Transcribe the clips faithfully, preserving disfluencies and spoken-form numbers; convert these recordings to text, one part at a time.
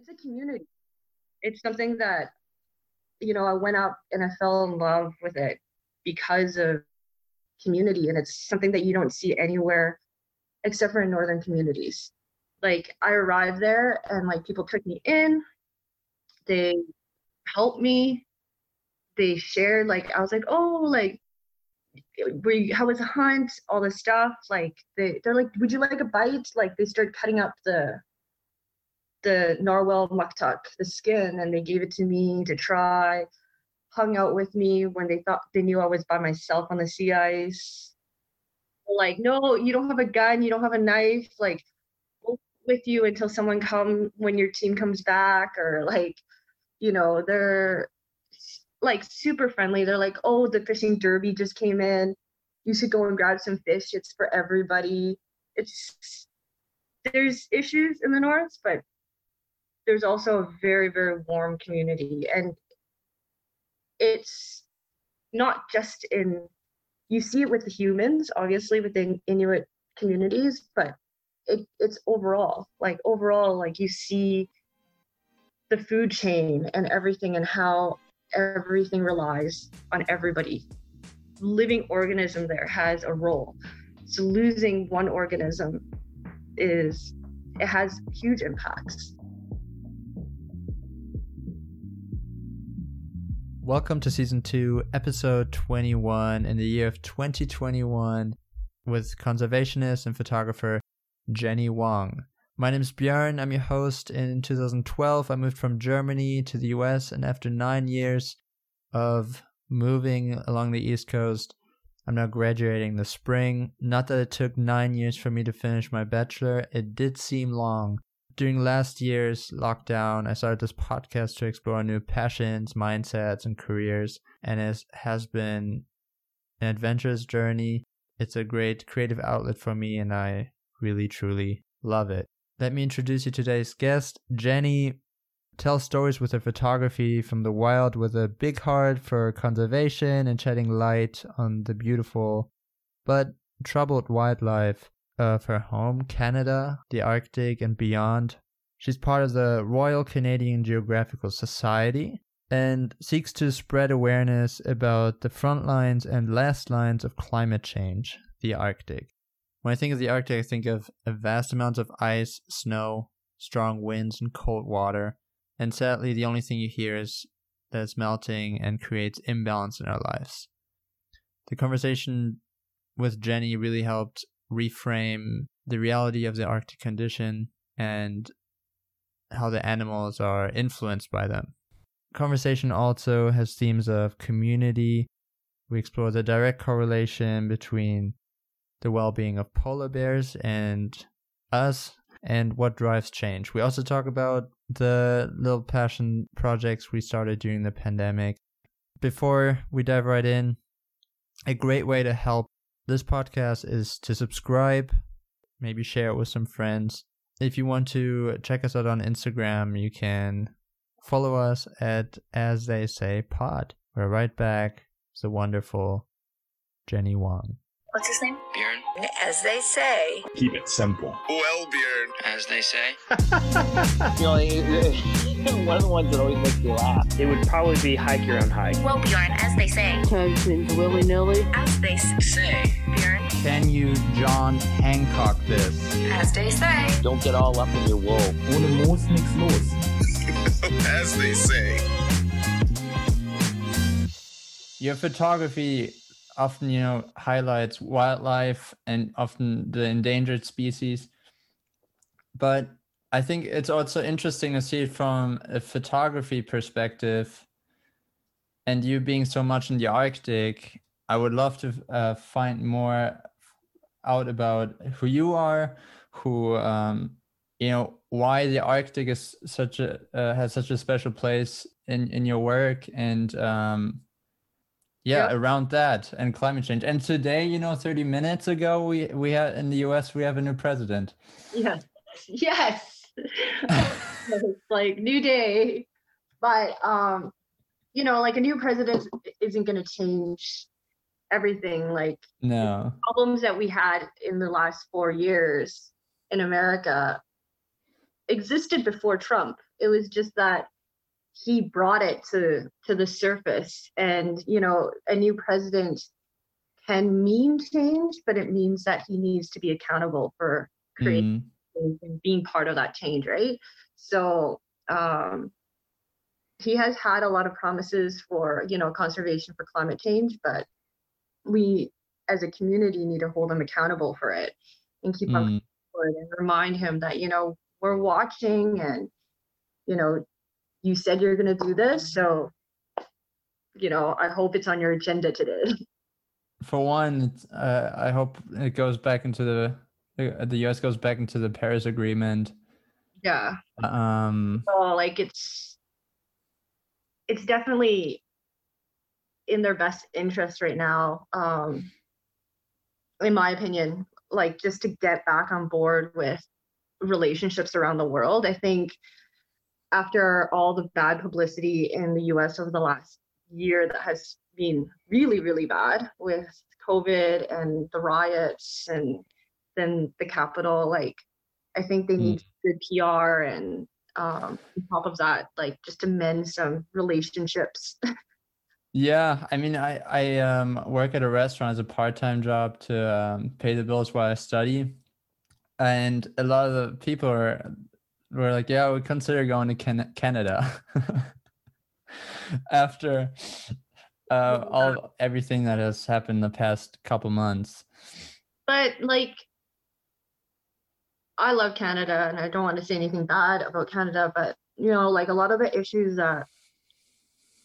it's a community. It's something that, you know, I went up and I fell in love with it because of community. And it's something that you don't see anywhere except for in northern communities. Like, I arrived there and like people took me in, they helped me, they shared, like, I was like, oh, like, were you, how was the hunt, all this stuff. Like, they, they're like, would you like a bite? Like, they started cutting up the the narwhal muktuk, the skin, and they gave it to me to try, hung out with me when they thought they knew I was by myself on the sea ice. Like, no, you don't have a gun, you don't have a knife, like, go with you until someone come when your team comes back. Or like, you know, they're like super friendly. They're like, oh, the fishing derby just came in, you should go and grab some fish, it's for everybody. It's, there's issues in the north, but there's also a very, very warm community. And it's not just in, you see it with the humans, obviously, within Inuit communities, but it, it's overall, like overall, like you see the food chain and everything and how everything relies on everybody. Living organism there has a role. So losing one organism is, it has huge impacts. Welcome to season two, episode twenty-one, in the year of twenty twenty-one, with conservationist and photographer Jenny Wong. My name is Bjorn. I'm your host. In two thousand twelve, I moved from Germany to the U S, and after nine years of moving along the East Coast, I'm now graduating this spring. Not that it took nine years for me to finish my bachelor, it did seem long. During last year's lockdown, I started this podcast to explore new passions, mindsets, and careers, and it has been an adventurous journey. It's a great creative outlet for me, and I really, truly love it. Let me introduce you to today's guest. Jenny tells stories with her photography from the wild with a big heart for conservation and shedding light on the beautiful but troubled wildlife of her home, Canada, the Arctic, and beyond. She's part of the Royal Canadian Geographical Society and seeks to spread awareness about the front lines and last lines of climate change, the Arctic. When I think of the Arctic, I think of vast amounts of ice, snow, strong winds, and cold water. And sadly, the only thing you hear is that it's melting and creates imbalance in our lives. The conversation with Jenny really helped reframe the reality of the Arctic condition and how the animals are influenced by them. Conversation also has themes of community. We explore the direct correlation between the well-being of polar bears and us and what drives change. We also talk about the little passion projects we started during the pandemic. Before we dive right in, a great way to help this podcast is to subscribe, maybe share it with some friends. If you want to check us out on Instagram, you can follow us at As They Say Pod. We're right back. It's the wonderful Jenny Wong. What's his name? Bjorn. As they say. Keep it simple. Well, Bjorn. As they say. You know, one of the ones that always makes me laugh. It would probably be hike your own hike. Well, Bjorn, as they say. Tugs into willy-nilly. As they say. Bjorn. Can you John Hancock this? As they say. Don't get all up in your wool. Ohne Moos nix los. As they say. Your photography often, you know, highlights wildlife and often the endangered species. But I think it's also interesting to see it from a photography perspective. And you being so much in the Arctic, I would love to uh, find more out about who you are, who, um, you know, why the Arctic is such a, uh, has such a special place in, in your work. And, um, Yeah, yeah, around that and climate change. And today, you know, thirty minutes ago, we we had in the U S, we have a new president. Yeah. Yes. It's like new day. But, um, you know, like a new president isn't going to change everything. Like no. The problems that we had in the last four years in America existed before Trump. It was just that he brought it to to the surface. And, you know, a new president can mean change, but it means that he needs to be accountable for creating mm-hmm. change and being part of that change, right? So um, he has had a lot of promises for, you know, conservation, for climate change, but we as a community need to hold him accountable for it and keep mm-hmm. on for it and remind him that, you know, we're watching and, you know, you said you're going to do this. So, you know, I hope it's on your agenda today. For one, uh, I hope it goes back into the, the U S goes back into the Paris Agreement. Yeah. Um, so like it's, it's definitely in their best interest right now. Um, in my opinion, like just to get back on board with relationships around the world. I think after all the bad publicity in the U S over the last year that has been really, really bad with COVID and the riots and then the Capitol, like, I think they need mm. good P R and um, on top of that, like just to mend some relationships. Yeah. I mean, I, I um, work at a restaurant as a part-time job to um, pay the bills while I study. And a lot of the people are, were like, yeah, we consider going to Can- Canada after uh, all everything that has happened the past couple months. But like, I love Canada and I don't want to say anything bad about Canada, but you know, like a lot of the issues that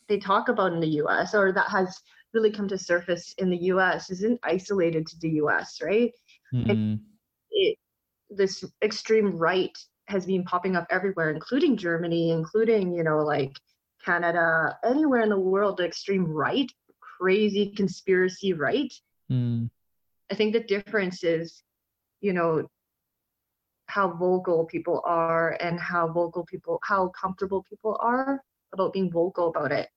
they talk about in the U S or that has really come to surface in the U S isn't isolated to the U S, right? Mm-hmm. And it, this extreme right has been popping up everywhere, including Germany, including, you know, like Canada, anywhere in the world, the extreme right, crazy conspiracy right. Mm. I think the difference is, you know, how vocal people are and how vocal people, how comfortable people are about being vocal about it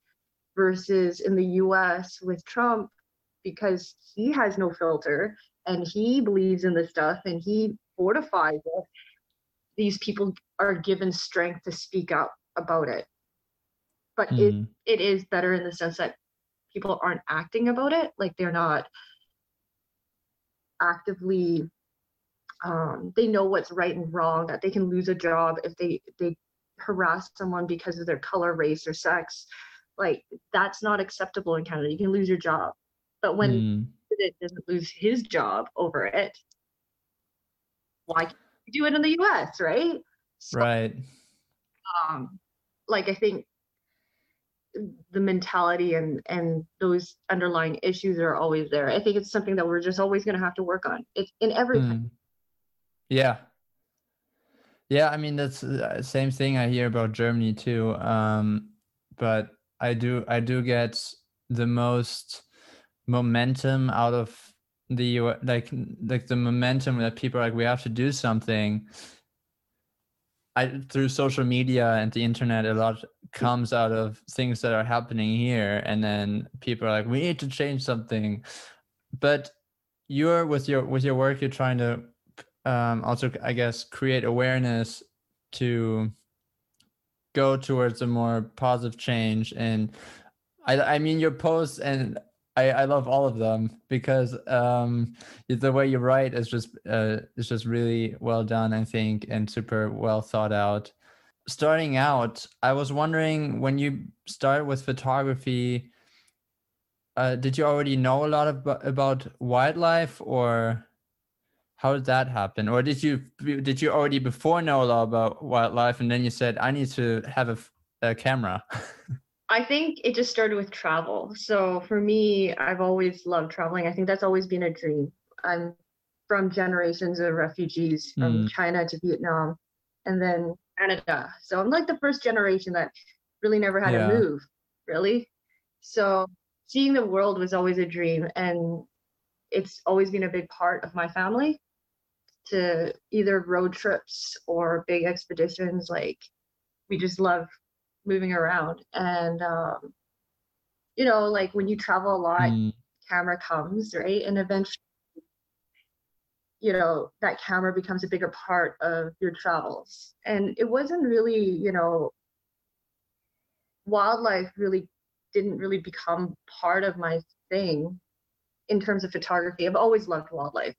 versus in the U S with Trump, because he has no filter and he believes in this stuff and he fortifies it. These people are given strength to speak up about it. But mm. it, it is better in the sense that people aren't acting about it. Like they're not actively, um, they know what's right and wrong, that they can lose a job if they, they harass someone because of their color, race, or sex. Like that's not acceptable in Canada. You can lose your job. But when mm. it doesn't lose his job over it, why can't do it in the U S, right? So, right. Um, like I think the mentality and and those underlying issues are always there. I think it's something that we're just always going to have to work on. It's in everything. Mm. Yeah. Yeah, I mean that's the same thing I hear about Germany too. Um, but I do I do get the most momentum out of the like like the momentum that people are like, we have to do something. I through social media and the internet, a lot comes out of things that are happening here, and then people are like, we need to change something. But you're with your with your work, you're trying to um also I guess create awareness to go towards a more positive change. And I I mean your posts, and I, I love all of them because um, the way you write is just uh, it's just really well done, I think, and super well thought out. Starting out, I was wondering, when you started with photography, uh, did you already know a lot about, about wildlife, or how did that happen? Or did you did you already before know a lot about wildlife, and then you said, I need to have a, a camera? I think it just started with travel. So for me, I've always loved traveling. I think that's always been a dream. I'm from generations of refugees from mm. China to Vietnam and then Canada. So I'm like the first generation that really never had yeah. to move, really. So seeing the world was always a dream. And it's always been a big part of my family to either road trips or big expeditions. Like we just love moving around. And um you know, like when you travel a lot, mm. camera comes, right? And eventually you know, that camera becomes a bigger part of your travels. And it wasn't really, you know, wildlife really didn't really become part of my thing in terms of photography. I've always loved wildlife.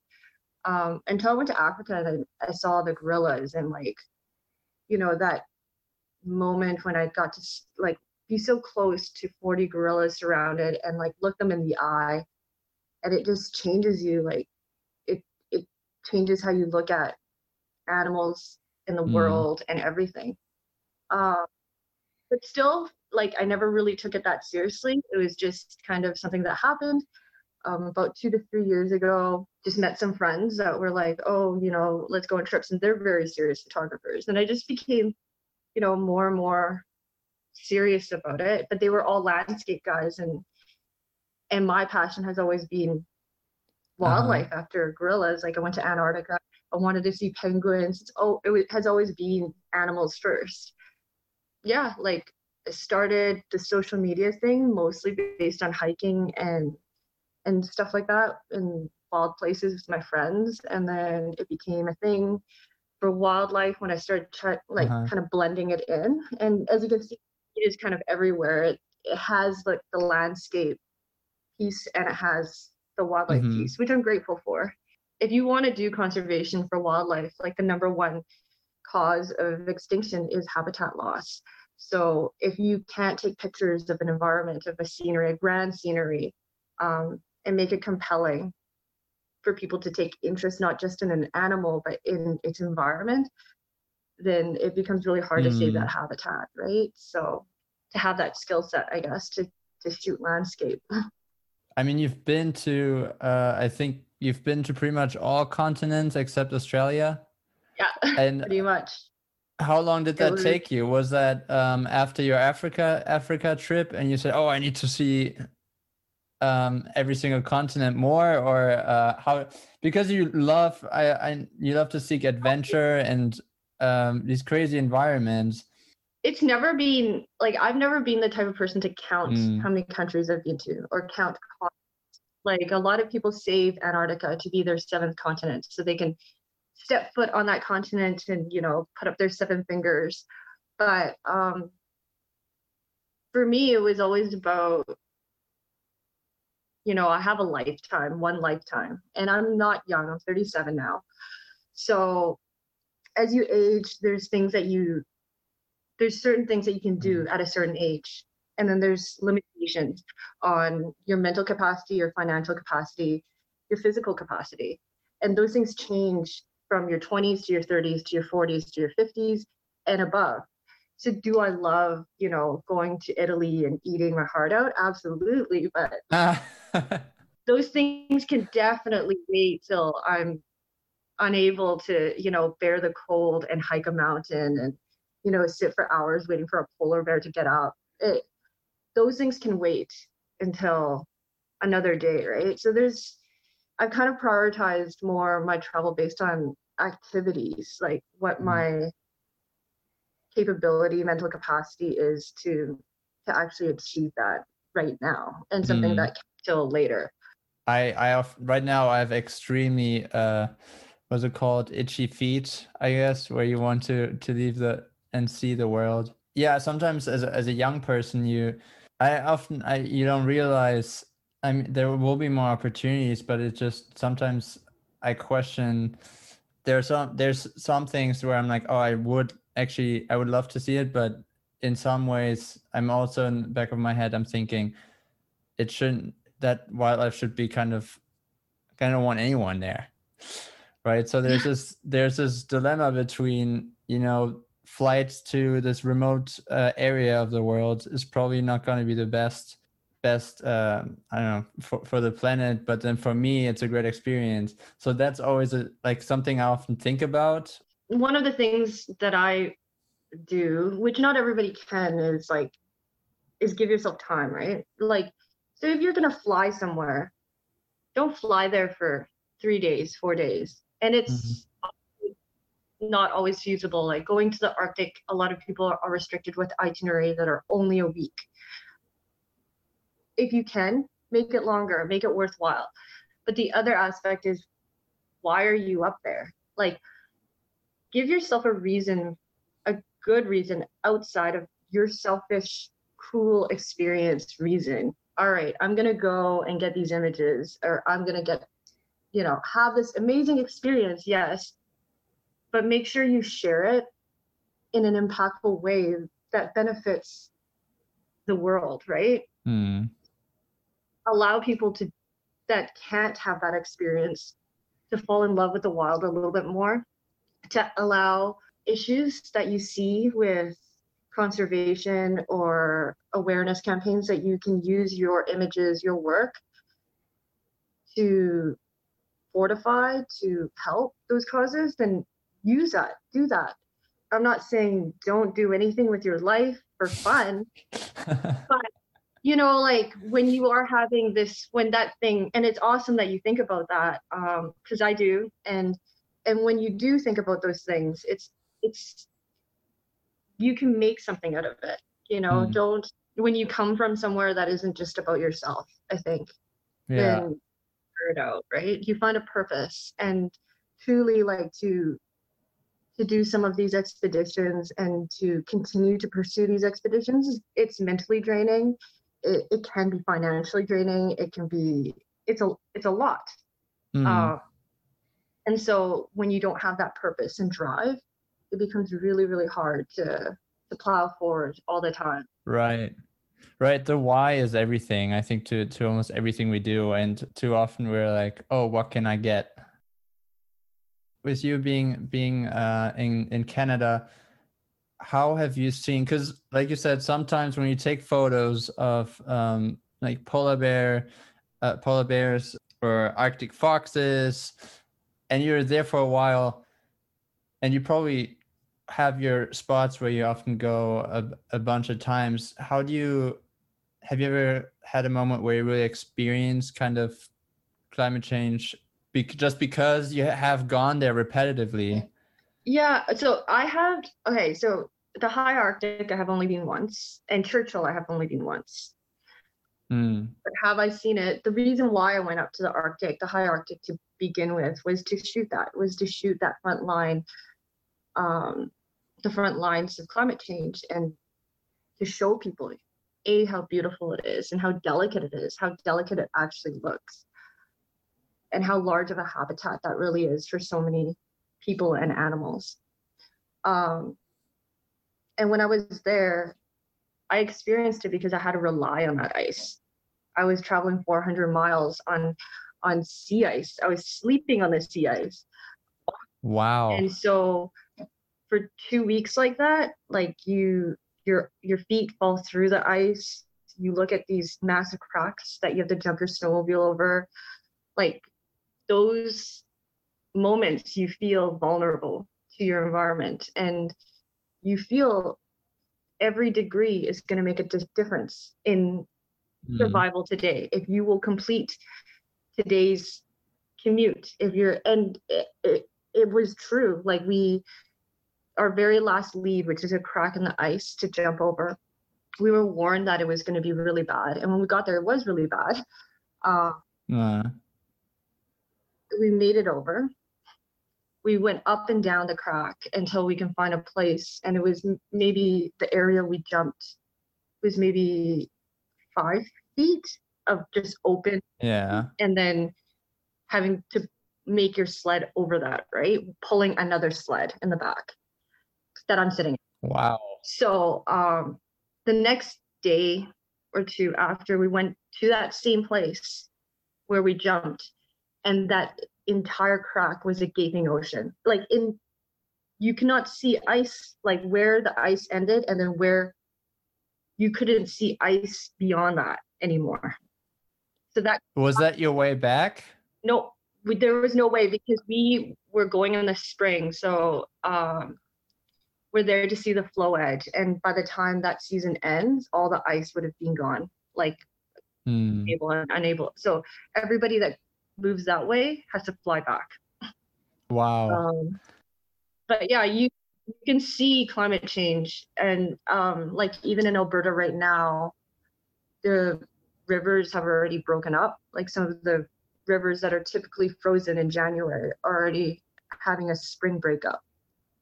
Um, until I went to Africa and I, I saw the gorillas, and like, you know, that moment when I got to like be so close to forty gorillas surrounded and like look them in the eye, and it just changes you. Like it, it changes how you look at animals in the mm. world and everything. Um, but still, like, I never really took it that seriously. It was just kind of something that happened. Um, about two to three years ago, just met some friends that were like, oh, you know, let's go on trips. And they're very serious photographers. And I just became, you know, more and more serious about it. But they were all landscape guys. And and my passion has always been wildlife uh-huh. after gorillas. Like I went to Antarctica. I wanted to see penguins. It's, oh, it has always been animals first. Yeah, like I started the social media thing mostly based on hiking and and stuff like that in wild places with my friends. And then it became a thing for wildlife when I started try, like uh-huh. kind of blending it in. And as you can see, it is kind of everywhere. It, it has like the landscape piece and it has the wildlife mm-hmm. piece, which I'm grateful for. If you want to do conservation for wildlife, like the number one cause of extinction is habitat loss. So if you can't take pictures of an environment, of a scenery, a grand scenery, um, and make it compelling for people to take interest, not just in an animal, but in its environment, then it becomes really hard mm. to save that habitat, right? So to have that skill set, I guess, to, to shoot landscape. I mean, you've been to, uh, I think you've been to pretty much all continents except Australia. Yeah, and pretty much. How long did that was, take you? Was that um, after your Africa Africa trip and you said, oh, I need to see um, every single continent more? Or uh, how, because you love, I, I you love to seek adventure and um, these crazy environments. It's never been, like, I've never been the type of person to count mm. how many countries I've been to or count continents. Like, a lot of people save Antarctica to be their seventh continent so they can step foot on that continent and, you know, put up their seven fingers. But um, for me, it was always about, you know, I have a lifetime, one lifetime, and I'm not young. I'm thirty-seven now. So as you age, there's things that you, there's certain things that you can do at a certain age. And then there's limitations on your mental capacity, your financial capacity, your physical capacity. And those things change from your twenties to your thirties to your forties to your fifties and above. So do I love, you know, going to Italy and eating my heart out? Absolutely. But ah. those things can definitely wait till I'm unable to, you know, bear the cold and hike a mountain and, you know, sit for hours waiting for a polar bear to get up. It, those things can wait until another day, right? So there's, I've kind of prioritized more my travel based on activities, like what my capability, mental capacity is to to actually achieve that right now, and something mm. that can till later. I I have, right now I have extremely uh, what's it called, itchy feet, I guess, where you want to to leave the and see the world. Yeah, sometimes as a, as a young person, you I often I you don't realize. I mean, there will be more opportunities, but it's just sometimes I question. There's some there's some things where I'm like, oh, I would actually I would love to see it, but in some ways, I'm also in the back of my head, I'm thinking, it shouldn't that wildlife should be kind of. I don't want anyone there, right? So there's yeah. this there's this dilemma between, you know, flights to this remote uh, area of the world is probably not going to be the best. best uh I don't know for, for the planet, but then for me it's a great experience. So that's always a, like something I often think about. One of the things that I do, which not everybody can, is like is give yourself time, right? Like, so if you're gonna fly somewhere, don't fly there for three days, four days. And it's mm-hmm. not always feasible. Like going to the Arctic, a lot of people are restricted with itineraries that are only a week. If you can, make it longer, make it worthwhile. But the other aspect is why are you up there? Like, give yourself a reason, a good reason outside of your selfish, cruel experience reason. All right, I'm going to go and get these images, or I'm going to get, you know, have this amazing experience. Yes, but make sure you share it in an impactful way that benefits the world, right? Mm. Allow people to that can't have that experience to fall in love with the wild a little bit more, to allow issues that you see with conservation or awareness campaigns that you can use your images, your work to fortify, to help those causes, then use that, do that. I'm not saying don't do anything with your life for fun, but you know, like when you are having this, when that thing, and it's awesome that you think about that, um, because I do, and and when you do think about those things, it's it's you can make something out of it. You know, mm. don't when you come from somewhere that isn't just about yourself, I think. Yeah. Then figure it out, right? You find a purpose, and truly like to to do some of these expeditions and to continue to pursue these expeditions. It's mentally draining. It, it can be financially draining. It can be, it's a, it's a lot. Mm. Uh, and so when you don't have that purpose and drive, it becomes really, really hard to, to plow forward all the time. Right. Right. The why is everything, I think, to, to almost everything we do. And too often we're like, oh, what can I get? With you being being uh, in in Canada, how have you seen? Because, like you said, sometimes when you take photos of um, like polar bear, uh, polar bears or Arctic foxes, and you're there for a while, and you probably have your spots where you often go a, a bunch of times. How do you have you ever had a moment where you really experienced kind of climate change? Be- just because you have gone there repetitively. Yeah, so I have, okay, so the high Arctic, I have only been once, and Churchill, I have only been once. Mm. But have I seen it? The reason why I went up to the Arctic, the high Arctic to begin with, was to shoot that, was to shoot that front line, um, the front lines of climate change, and to show people, A, how beautiful it is, and how delicate it is, how delicate it actually looks, and how large of a habitat that really is for so many people and animals. Um, and when I was there, I experienced it because I had to rely on that ice. I was traveling four hundred miles on on sea ice. I was sleeping on the sea ice. Wow. And so for two weeks like that, like you, your your feet fall through the ice. You look at these massive cracks that you have to jump your snowmobile over. Like, those moments you feel vulnerable to your environment, and you feel every degree is going to make a difference in survival mm. today. If you will complete today's commute, if you're, and it, it, it was true. Like, we, our very last lead, which is a crack in the ice to jump over, we were warned that it was going to be really bad. And when we got there, it was really bad. Uh, uh. We made it over. We went up and down the crack until we can find a place. And it was maybe the area we jumped was maybe five feet of just open. Yeah. And then having to make your sled over that, right? Pulling another sled in the back that I'm sitting in. Wow. So um, the next day or two after, we went to that same place where we jumped. And that entire crack was a gaping ocean. Like, in, you cannot see ice, like where the ice ended, and then where you couldn't see ice beyond that anymore. So that was that your way back? No, we, there was no way, because we were going in the spring. So um, we're there to see the flow edge. And by the time that season ends, all the ice would have been gone, like mm. unable and unable. So everybody that moves that way has to fly back. Wow. Um, but yeah, you, you can see climate change, and um, like even in Alberta right now, the rivers have already broken up. Like, some of the rivers that are typically frozen in January are already having a spring breakup.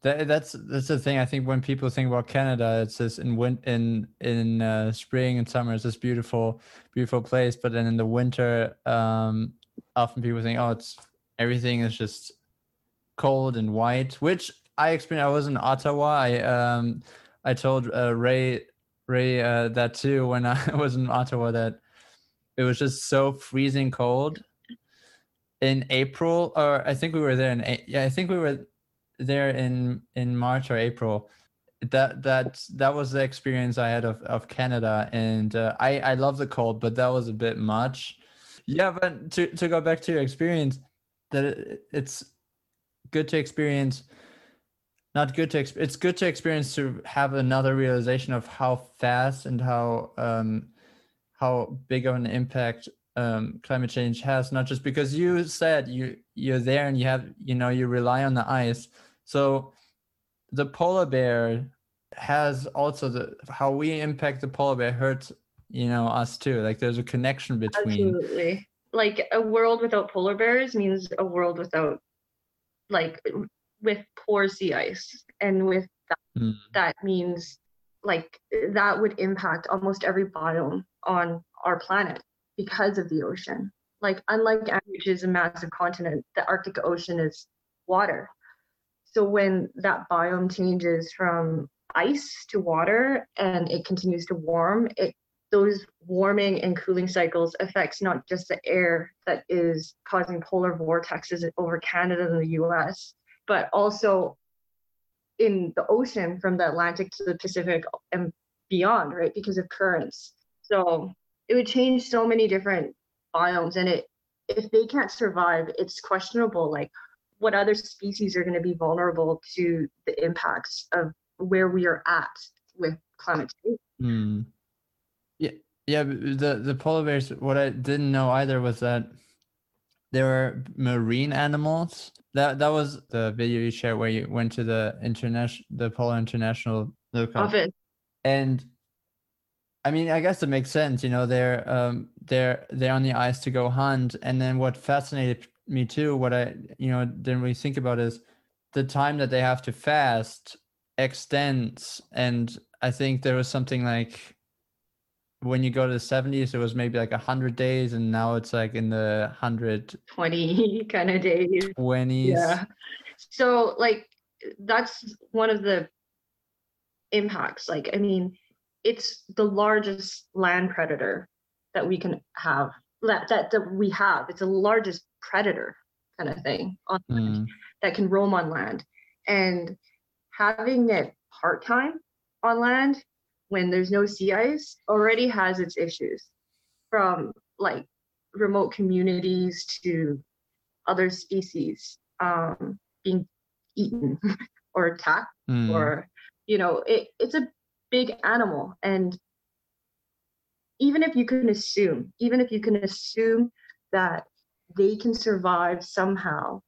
That, that's that's the thing. I think when people think about Canada, it's just in win- in in uh, spring and summer, it's this beautiful, beautiful place. But then in the winter, um, often people think, oh, it's everything is just cold and white. Which I experienced. I was in Ottawa. I um I told uh, Ray Ray uh, that too when I was in Ottawa, that it was just so freezing cold in April. Or I think we were there in a- yeah I think we were. there in in March or April. That that that was the experience I had of, of Canada, and uh, I I love the cold, but that was a bit much. Yeah, but to, to go back to your experience, that it, it's good to experience not good to exp- it's good to experience to have another realization of how fast and how um how big of an impact Um, climate change has, not just because you said you you're there and you have, you know, you rely on the ice. So the polar bear has also the, how we impact the polar bear hurts, you know, us too. Like there's a connection between. Absolutely. Like a world without polar bears means a world without, like, with poor sea ice. And with that, mm. that means like that would impact almost every bottom on our planet. Because of the ocean, like unlike Antarctica, which is a massive continent, the Arctic Ocean is water. So when that biome changes from ice to water and it continues to warm, it those warming and cooling cycles affects not just the air that is causing polar vortexes over Canada and the U S, but also in the ocean from the Atlantic to the Pacific and beyond, right? Because of currents. So it would change so many different biomes, and it if they can't survive, it's questionable like what other species are going to be vulnerable to the impacts of where we are at with climate change. Mm. Yeah, yeah. The the polar bears. What I didn't know either was that there were marine animals. That that was the video you shared where you went to the international, the Polar International Office, and. I mean, I guess it makes sense, you know, they're um, they're they're on the ice to go hunt. And then what fascinated me too, what I, you know, didn't really think about is the time that they have to fast extends. And I think there was something like when you go to the seventies, it was maybe like one hundred days, and now it's like in the one hundred twenty kind of days. twenties. Yeah. So like that's one of the impacts. Like, I mean, it's the largest land predator that we can have, that, that, that we have. It's the largest predator kind of thing on mm. land, that can roam on land. And having it part-time on land when there's no sea ice already has its issues, from like remote communities to other species um, being eaten or attacked mm. or, you know, it, it's a big animal. And even if you can assume, even if you can assume that they can survive somehow,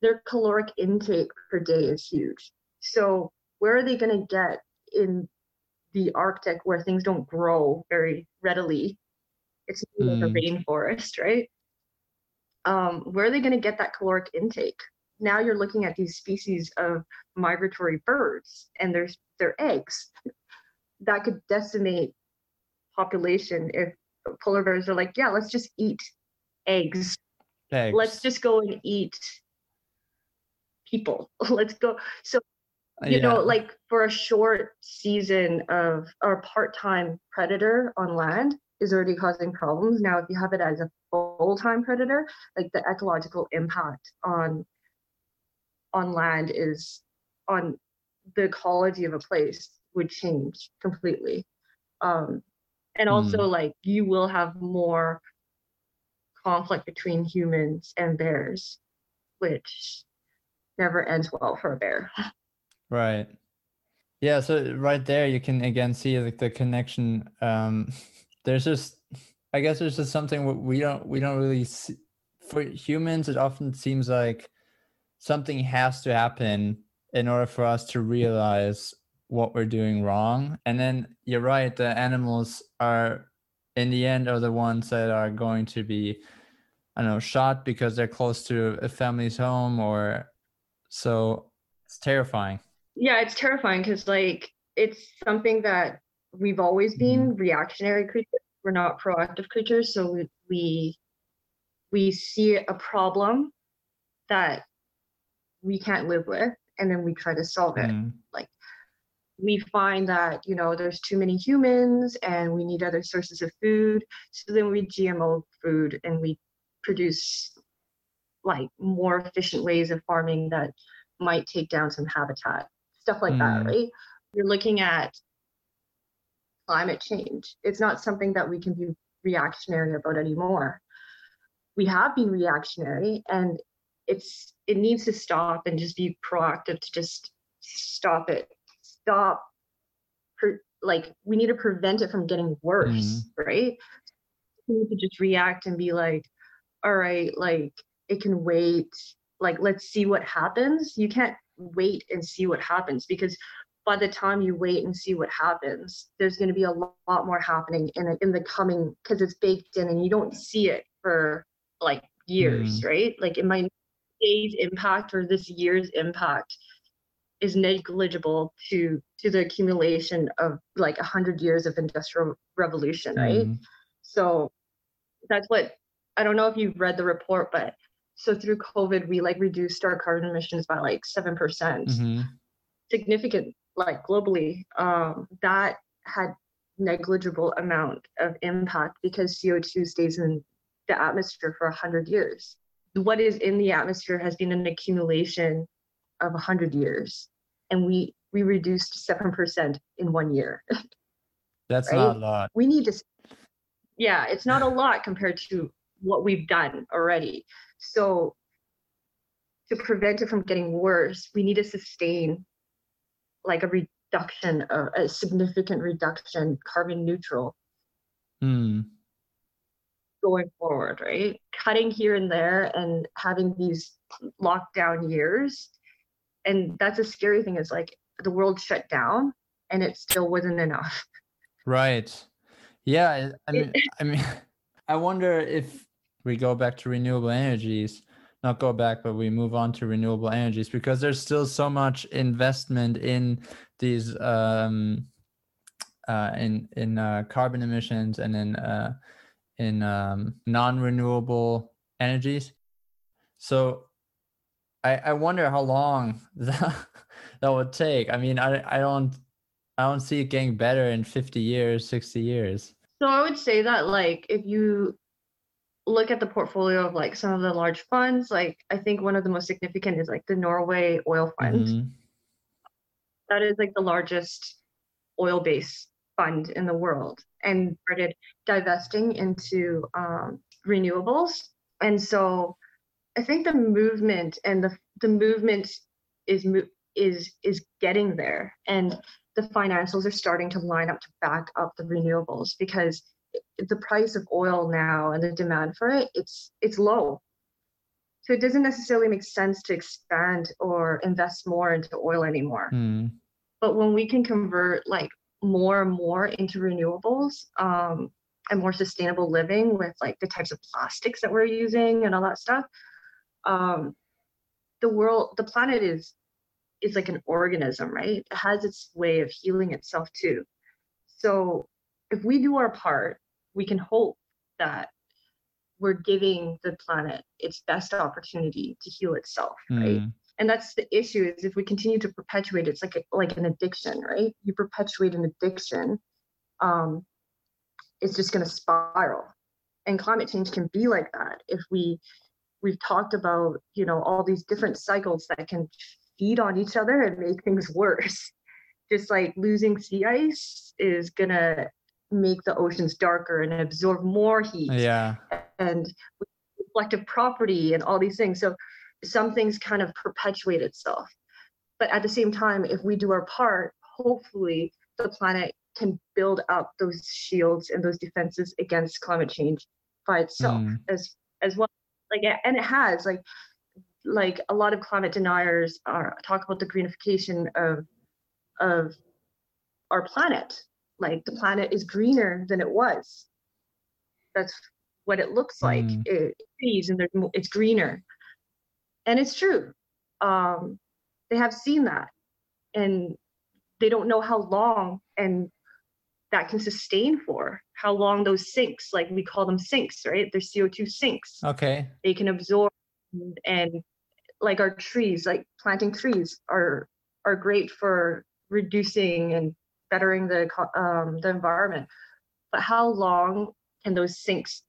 their caloric intake per day is huge. So where are they going to get in the Arctic where things don't grow very readily? It's mm. like a rainforest, right? Um, where are they going to get that caloric intake? Now you're looking at these species of migratory birds and their, their eggs. That could decimate population if polar bears are like, yeah, let's just eat eggs. eggs. Let's just go and eat people. Let's go. So, you yeah. know, like for a short season of our part-time predator on land is already causing problems. Now, if you have it as a full-time predator, like the ecological impact on on land is on the ecology of a place would change completely. Um, and also mm. like you will have more conflict between humans and bears, which never ends well for a bear. Right. Yeah. So right there, you can again see like the connection. Um, there's just, I guess there's just something we don't, we don't really see. For humans, it often seems like something has to happen in order for us to realize what we're doing wrong. And then you're right, the animals are in the end are the ones that are going to be I don't know, shot because they're close to a family's home, or so it's terrifying. Yeah, it's terrifying because like it's something that we've always been mm-hmm. reactionary creatures. We're not proactive creatures, so we we, we see a problem that we can't live with, and then we try to solve it. Mm. Like we find that, you know, there's too many humans and we need other sources of food. So then we G M O food and we produce like more efficient ways of farming that might take down some habitat, stuff like mm. that, right? You're looking at climate change. It's not something that we can be reactionary about anymore. We have been reactionary, and it's it needs to stop and just be proactive to just stop it. Stop. Per, like we need to prevent it from getting worse, mm-hmm. right? We need to just react and be like, all right, like it can wait. Like, let's see what happens. You can't wait and see what happens, because by the time you wait and see what happens, there's going to be a lot, lot more happening in in the coming, because it's baked in and you don't see it for like years, mm. right? Like it might day's impact or this year's impact is negligible to to the accumulation of like a hundred years of industrial revolution, right? Mm. So that's what, I don't know if you've read the report, but so through COVID, we like reduced our carbon emissions by like seven percent, mm-hmm. significant, like globally. Um, that had negligible amount of impact because C O two stays in the atmosphere for one hundred years. What is in the atmosphere has been an accumulation of one hundred years, and we we reduced seven percent in one year. That's right? Not a lot. We need to, yeah, it's not a lot compared to what we've done already. So to prevent it from getting worse, we need to sustain like a reduction, of, a significant reduction, carbon neutral. Mm. Going forward, right? Cutting here and there and having these lockdown years. And that's a scary thing, is like the world shut down and it still wasn't enough. Right. Yeah. I mean, I mean, I wonder if we go back to renewable energies, not go back, but we move on to renewable energies, because there's still so much investment in these, um, uh, in, in, uh, carbon emissions and in, uh, in um, non-renewable energies. So I, I wonder how long that, that would take. I mean, I I don't I don't see it getting better in fifty years, sixty years. So I would say that like if you look at the portfolio of like some of the large funds, like I think one of the most significant is like the Norway Oil Fund. Mm-hmm. That is like the largest oil-based fund in the world, and started divesting into um, renewables. And so I think the movement and the the movement is is is getting there, and the financials are starting to line up to back up the renewables, because the price of oil now and the demand for it, it's it's low. So it doesn't necessarily make sense to expand or invest more into oil anymore. Mm. But when we can convert like more and more into renewables um, and more sustainable living with like the types of plastics that we're using and all that stuff, um, the world, the planet is is like an organism, right? It has its way of healing itself too. So if we do our part, we can hope that we're giving the planet its best opportunity to heal itself, right? Mm. And that's the issue, is if we continue to perpetuate, it's like a, like an addiction, right? You perpetuate an addiction, um, it's just going to spiral. And climate change can be like that. If we, we've talked about, you know, all these different cycles that can feed on each other and make things worse. Just like losing sea ice is going to make the oceans darker and absorb more heat. Yeah. And reflective property and all these things. So some things kind of perpetuate itself. But at the same time, if we do our part, hopefully the planet can build up those shields and those defenses against climate change by itself mm. as as well. Like, and it has, like, like a lot of climate deniers are talk about the greenification of of our planet. Like the planet is greener than it was. That's what it looks like. Mm. It sees and there's more, it's greener. And it's true. Um, they have seen that, and they don't know how long and that can sustain for, how long those sinks, like we call them sinks, right? They're C O two sinks. Okay. They can absorb, and like our trees, like planting trees are are great for reducing and bettering the um, the environment. But how long can those sinks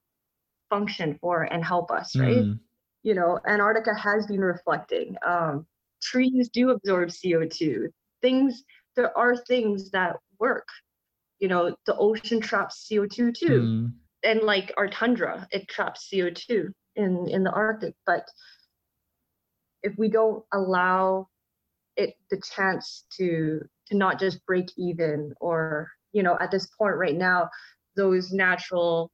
function for and help us, right? Mm. You know, Antarctica has been reflecting. Um, trees do absorb C O two. Things, there are things that work. You know, the ocean traps C O two too. Mm. And like our tundra, it traps C O two in, in the Arctic. But if we don't allow it the chance to to not just break even, or, you know, at this point right now, those natural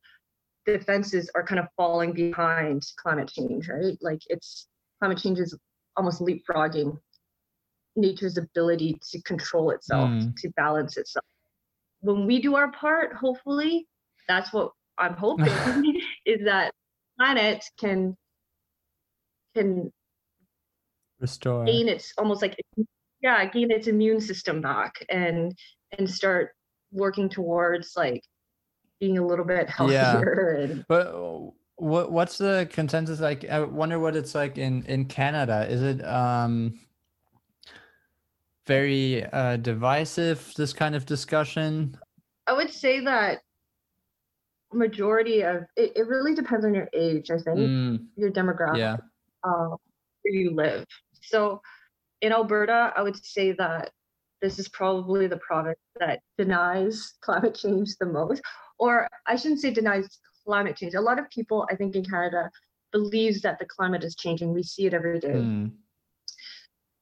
defenses are kind of falling behind climate change, right? Like it's, climate change is almost leapfrogging nature's ability to control itself, mm. to balance itself. When we do our part, hopefully, that's what I'm hoping, is that planet can can restore, gain its almost like yeah, gain its immune system back, and and start working towards like being a little bit healthier. Yeah. And, but what what's the consensus like? I wonder what it's like in in Canada. Is it um? very uh, divisive, this kind of discussion? I would say that majority of it, it really depends on your age, I think, mm. your demographic, yeah. uh, where you live. So in Alberta, I would say that this is probably the province that denies climate change the most, or I shouldn't say denies climate change. A lot of people, I think, in Canada believes that the climate is changing. We see it every day. Mm.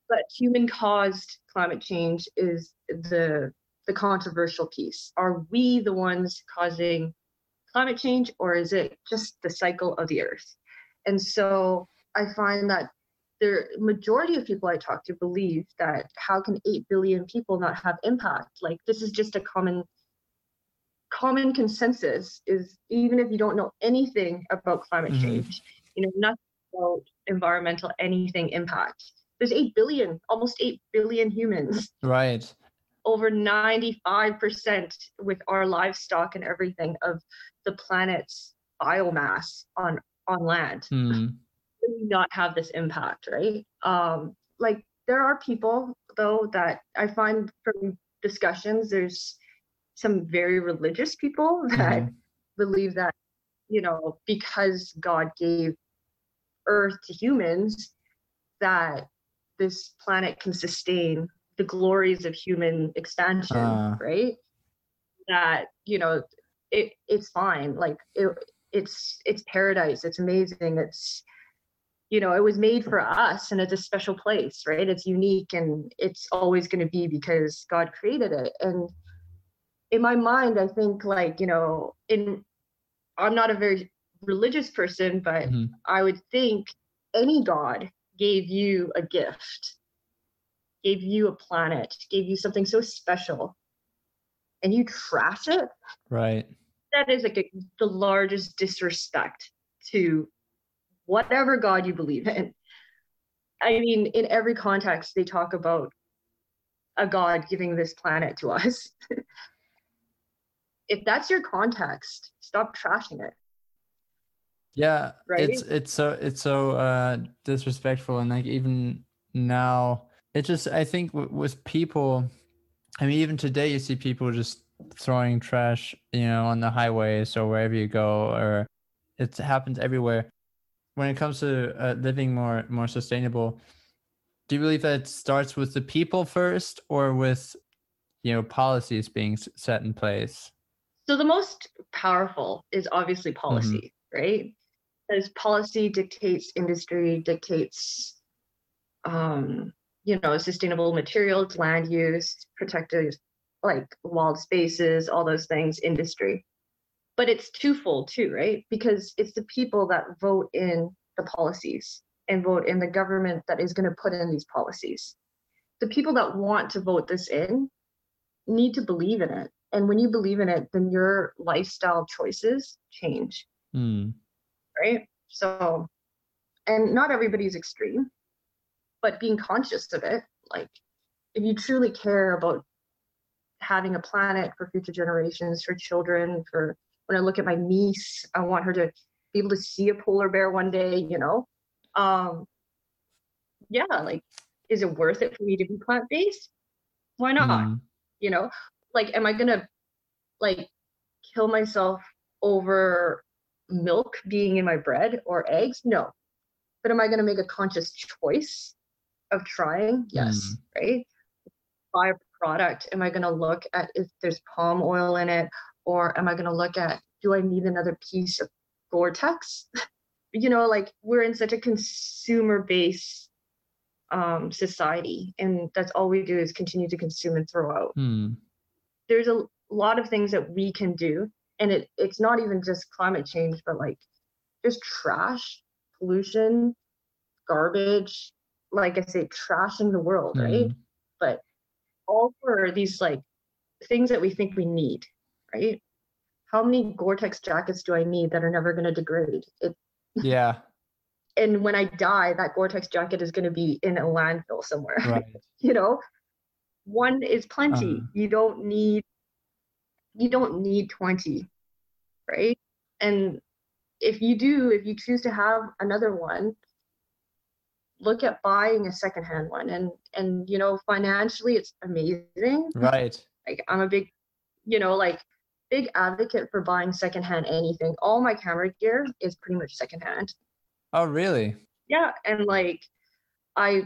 But human-caused climate change is the the controversial piece. Are we the ones causing climate change, or is it just the cycle of the earth? And so I find that the majority of people I talk to believe that how can eight billion people not have impact? Like, this is just a common common consensus, is even if you don't know anything about climate mm-hmm. change, you know, nothing about environmental anything impact. There's eight billion, almost eight billion humans. Right. Over ninety-five percent with our livestock and everything of the planet's biomass on, on land. Mm. Do not have this impact, right? Um, like there are people though that I find from discussions, there's some very religious people that mm. believe that, you know, because God gave Earth to humans, that this planet can sustain the glories of human expansion, uh, right? That, you know, it it's fine. Like it, it's it's paradise. It's amazing. It's, you know, it was made for us, and it's a special place, right? It's unique, and it's always going to be because God created it. And in my mind, I think, like, you know, in I'm not a very religious person, but mm-hmm. I would think any God gave you a gift, gave you a planet, gave you something so special, and you trash it. Right. That is like a, the largest disrespect to whatever God you believe in. I mean, in every context, they talk about a God giving this planet to us. If that's your context, stop trashing it. Yeah, right? it's it's so it's so uh, disrespectful, and like even now, it just I think w- with people, I mean even today you see people just throwing trash, you know, on the highways or wherever you go, or it happens everywhere. When it comes to uh, living more more sustainable, do you believe that it starts with the people first, or with, you know, policies being set in place? So the most powerful is obviously policy, mm-hmm. right? Because policy dictates industry, dictates, um, you know, sustainable materials, land use, protected, like wild spaces, all those things, industry. But it's twofold too, right? Because it's the people that vote in the policies and vote in the government that is going to put in these policies. The people that want to vote this in need to believe in it. And when you believe in it, then your lifestyle choices change. Mm. Right? So, and not everybody's extreme, but being conscious of it, like if you truly care about having a planet for future generations, for children, for when I look at my niece, I want her to be able to see a polar bear one day, you know? Um, yeah, like, is it worth it for me to be plant-based? Why not? Mm. You know, like, am I going to like kill myself over milk being in my bread or eggs? No. But am I going to make a conscious choice of trying? Yes. Mm. Right. Buy a product. Am I going to look at if there's palm oil in it, or am I going to look at, do I need another piece of Gore-Tex? You know, like we're in such a consumer based um, society, and that's all we do is continue to consume and throw out. Mm. There's a lot of things that we can do. And it, it's not even just climate change, but like just trash, pollution, garbage, like I say, trashing the world, mm. right? But all for these like things that we think we need, right? How many Gore-Tex jackets do I need that are never going to degrade? It, yeah. And when I die, that Gore-Tex jacket is going to be in a landfill somewhere, right. You know? One is plenty. Uh-huh. You don't need You don't need twenty, right? And if you do, if you choose to have another one, look at buying a secondhand one. And, and you know, financially, it's amazing. Right. Like, I'm a big, you know, like, big advocate for buying secondhand anything. All my camera gear is pretty much secondhand. Oh, really? Yeah. And, like, I,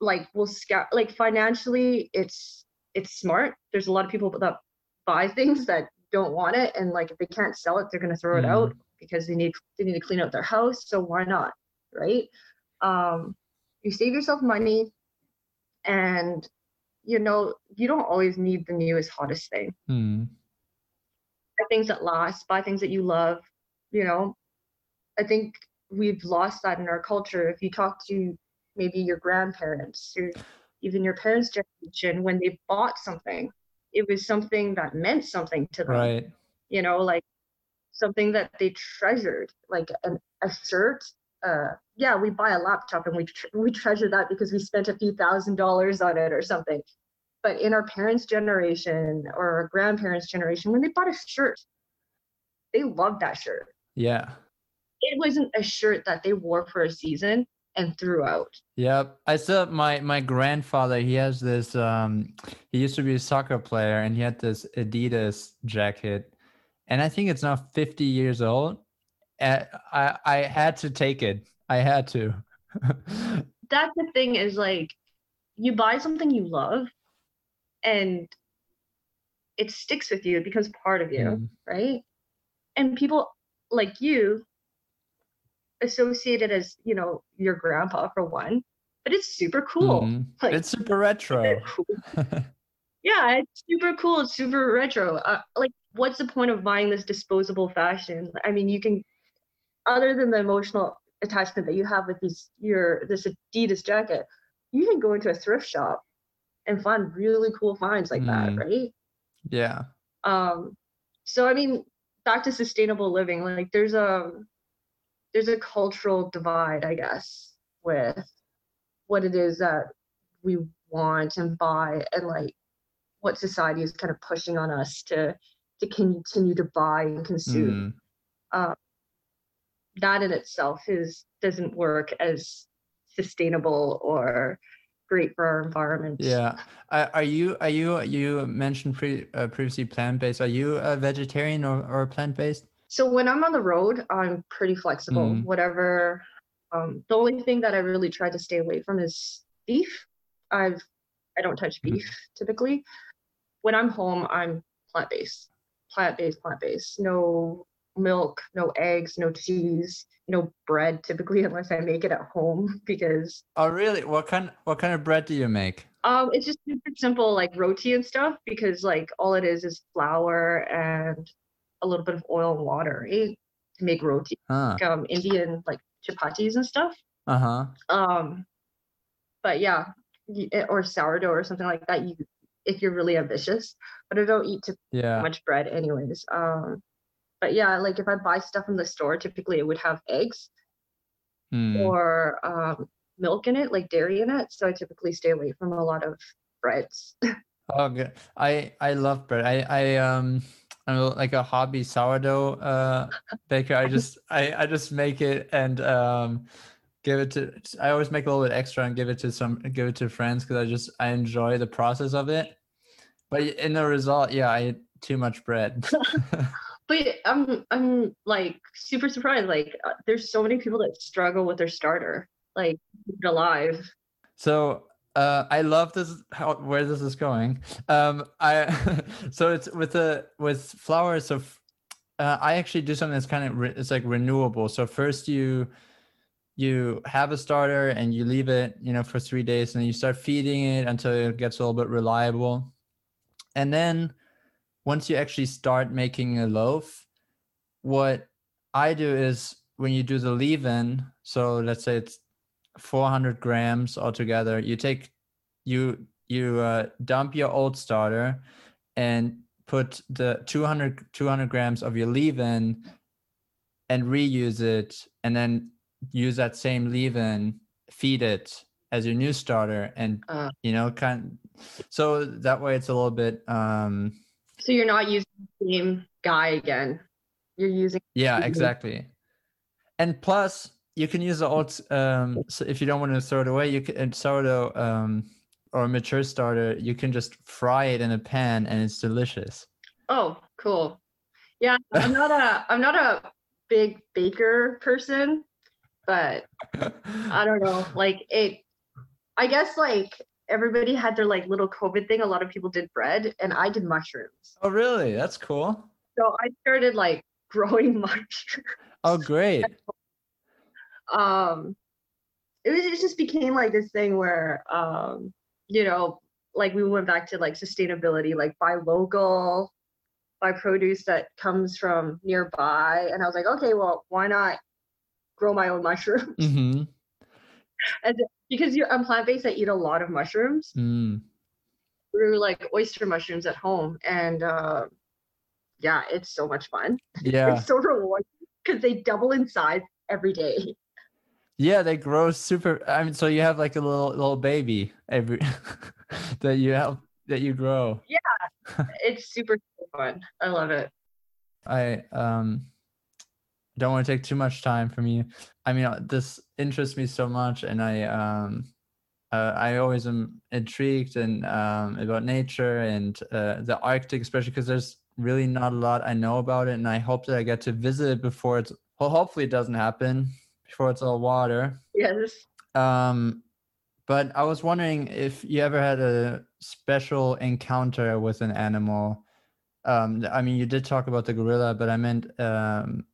like, will scout, like, financially, it's it's smart. There's a lot of people that buy things that don't want it, and like if they can't sell it, they're going to throw it mm. out because they need they need to clean out their house, so why not, right? Um you save yourself money, and you know you don't always need the newest hottest thing. mm. Buy things that last, buy things that you love. you know I think we've lost that in our culture. If you talk to maybe your grandparents or even your parents' generation, when they bought something, it was something that meant something to them, right? You know, like something that they treasured, like an, a shirt. Uh, yeah, we buy a laptop and we tre- we treasure that because we spent a few thousand dollars on it or something. But in our parents' generation or our grandparents' generation, when they bought a shirt, they loved that shirt. Yeah. It wasn't a shirt that they wore for a season and throughout. Yep. I saw my my grandfather, he has this um he used to be a soccer player, and he had this Adidas jacket, and I think it's now fifty years old, and I I had to take it. I had to. That's the thing, is like you buy something you love and it sticks with you, it becomes part of you, mm. right? And people like you associated as, you know, your grandpa for one, but it's super cool. Mm-hmm. Like, it's super retro. It's cool. Yeah, it's super cool. It's super retro. Uh, like, what's the point of buying this disposable fashion? I mean, you can, other than the emotional attachment that you have with these, your this Adidas jacket, you can go into a thrift shop and find really cool finds like mm. that, right? Yeah. Um. So, I mean, back to sustainable living. Like, there's a there's a cultural divide, I guess, with what it is that we want and buy, and like what society is kind of pushing on us to, to continue to buy and consume. Mm. Um, that in itself is, doesn't work as sustainable or great for our environment. Yeah. Are you, are you, you mentioned pre, uh, previously plant-based. Are you a vegetarian or, or plant-based? So when I'm on the road, I'm pretty flexible, mm. whatever. Um, the only thing that I really try to stay away from is beef. I've, I don't touch beef mm. typically. When I'm home, I'm plant-based, plant-based, plant-based. No milk, no eggs, no cheese, no bread typically, unless I make it at home because. Oh, really? What kind, what kind of bread do you make? Um, it's just super simple, like roti and stuff, because like all it is is flour and a little bit of oil and water, right? To make roti, huh. like, um, Indian like chapatis and stuff. Uh huh. Um, but yeah, or sourdough or something like that. You, if you're really ambitious, but I don't eat too yeah. much bread, anyways. Um, But yeah, like if I buy stuff from the store, typically it would have eggs mm. or um, milk in it, like dairy in it. So I typically stay away from a lot of breads. Oh, good. I, I love bread. I, I, um, I'm like a hobby sourdough uh, baker. I just, I, I just make it and um, give it to, I always make a little bit extra and give it to some, give it to friends. Cause I just, I enjoy the process of it, but in the result, yeah, I eat too much bread. But I'm, I'm like super surprised. Like there's so many people that struggle with their starter, like alive. So Uh, I love this, how, where this is going. Um, I, so it's with the, with flowers. So f- uh, I actually do something that's kind of, re- it's like renewable. So first you, you have a starter and you leave it, you know, for three days and then you start feeding it until it gets a little bit reliable. And then once you actually start making a loaf, what I do is when you do the leave-in, so let's say it's four hundred grams altogether, you take you you uh, dump your old starter and put the two hundred grams of your leave-in and reuse it, and then use that same leave-in, feed it as your new starter, and uh, you know kind of, so that way it's a little bit um so you're not using the same guy again, you're using yeah exactly. And plus you can use the old, um, so if you don't want to throw it away, you can sourdough um, or mature starter, you can just fry it in a pan and it's delicious. Oh, cool. Yeah, I'm not a, I'm not a big baker person, but I don't know. Like it, I guess like everybody had their like little COVID thing. A lot of people did bread and I did mushrooms. Oh, really? That's cool. So I started like growing mushrooms. Oh, great. Um, it was, it just became like this thing where, um, you know, like we went back to like sustainability, like buy local, buy produce that comes from nearby. And I was like, okay, well, why not grow my own mushrooms? Mm-hmm. And because you're, I'm plant-based, I eat a lot of mushrooms. Mm. Grew like oyster mushrooms at home. And, uh, yeah, it's so much fun. Yeah. It's so rewarding because they double in size every day. Yeah, they grow super. I mean, so you have like a little little baby every that you help that you grow. Yeah, it's super fun. I love it. I um don't want to take too much time from you. I mean, this interests me so much, and I um uh, I always am intrigued and um about nature and uh, the Arctic, especially because there's really not a lot I know about it, and I hope that I get to visit it before it's. Well, hopefully it doesn't happen. Before it's all water. Yes. Um, but I was wondering if you ever had a special encounter with an animal. Um, I mean, you did talk about the gorilla, but I meant um,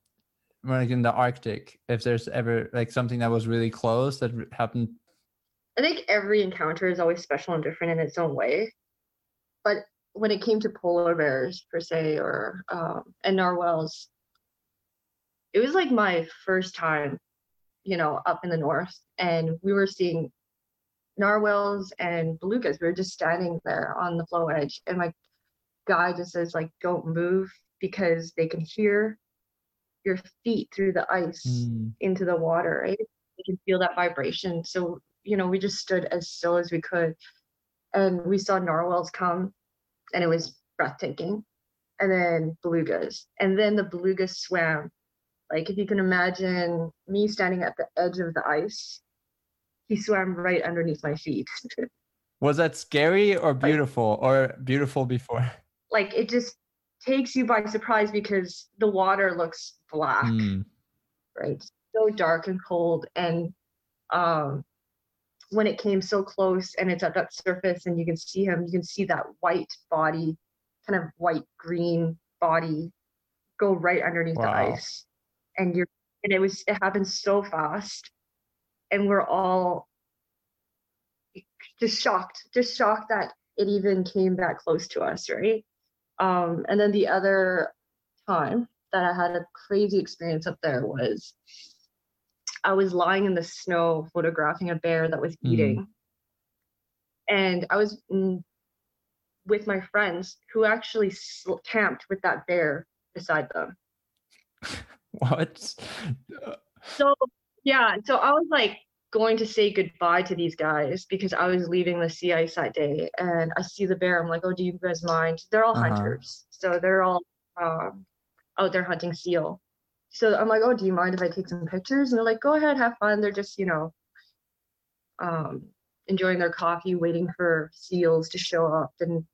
like in the Arctic, if there's ever like something that was really close that happened. I think every encounter is always special and different in its own way. But when it came to polar bears per se, or um, and narwhals, it was like my first time, you know, up in the north, and we were seeing narwhals and belugas. We were just standing there on the floe edge, and my guy just says like, don't move because they can hear your feet through the ice mm. into the water, right? They can feel that vibration. So, you know, we just stood as still as we could, and we saw narwhals come, and it was breathtaking. And then belugas, and then the belugas swam. Like if you can imagine me standing at the edge of the ice, he swam right underneath my feet. Was that scary or beautiful, or beautiful before? Like it just takes you by surprise because the water looks black, mm. right? So dark and cold. And um, when it came so close and it's at that surface and you can see him, you can see that white body, kind of white green body go right underneath wow. the ice. And you're, and it was, it happened so fast, and we're all just shocked, just shocked that it even came that close to us, right? Um, and then the other time that I had a crazy experience up there was, I was lying in the snow photographing a bear that was eating, mm. and I was mm, with my friends who actually camped with that bear beside them. What? So, yeah. So I was like going to say goodbye to these guys because I was leaving the sea ice that day, and I see the bear. I'm like, oh, do you guys mind? They're all uh-huh. hunters. So they're all um, out there hunting seal. So I'm like, oh, do you mind if I take some pictures? And they're like, go ahead, have fun. They're just, you know, um, enjoying their coffee, waiting for seals to show up. And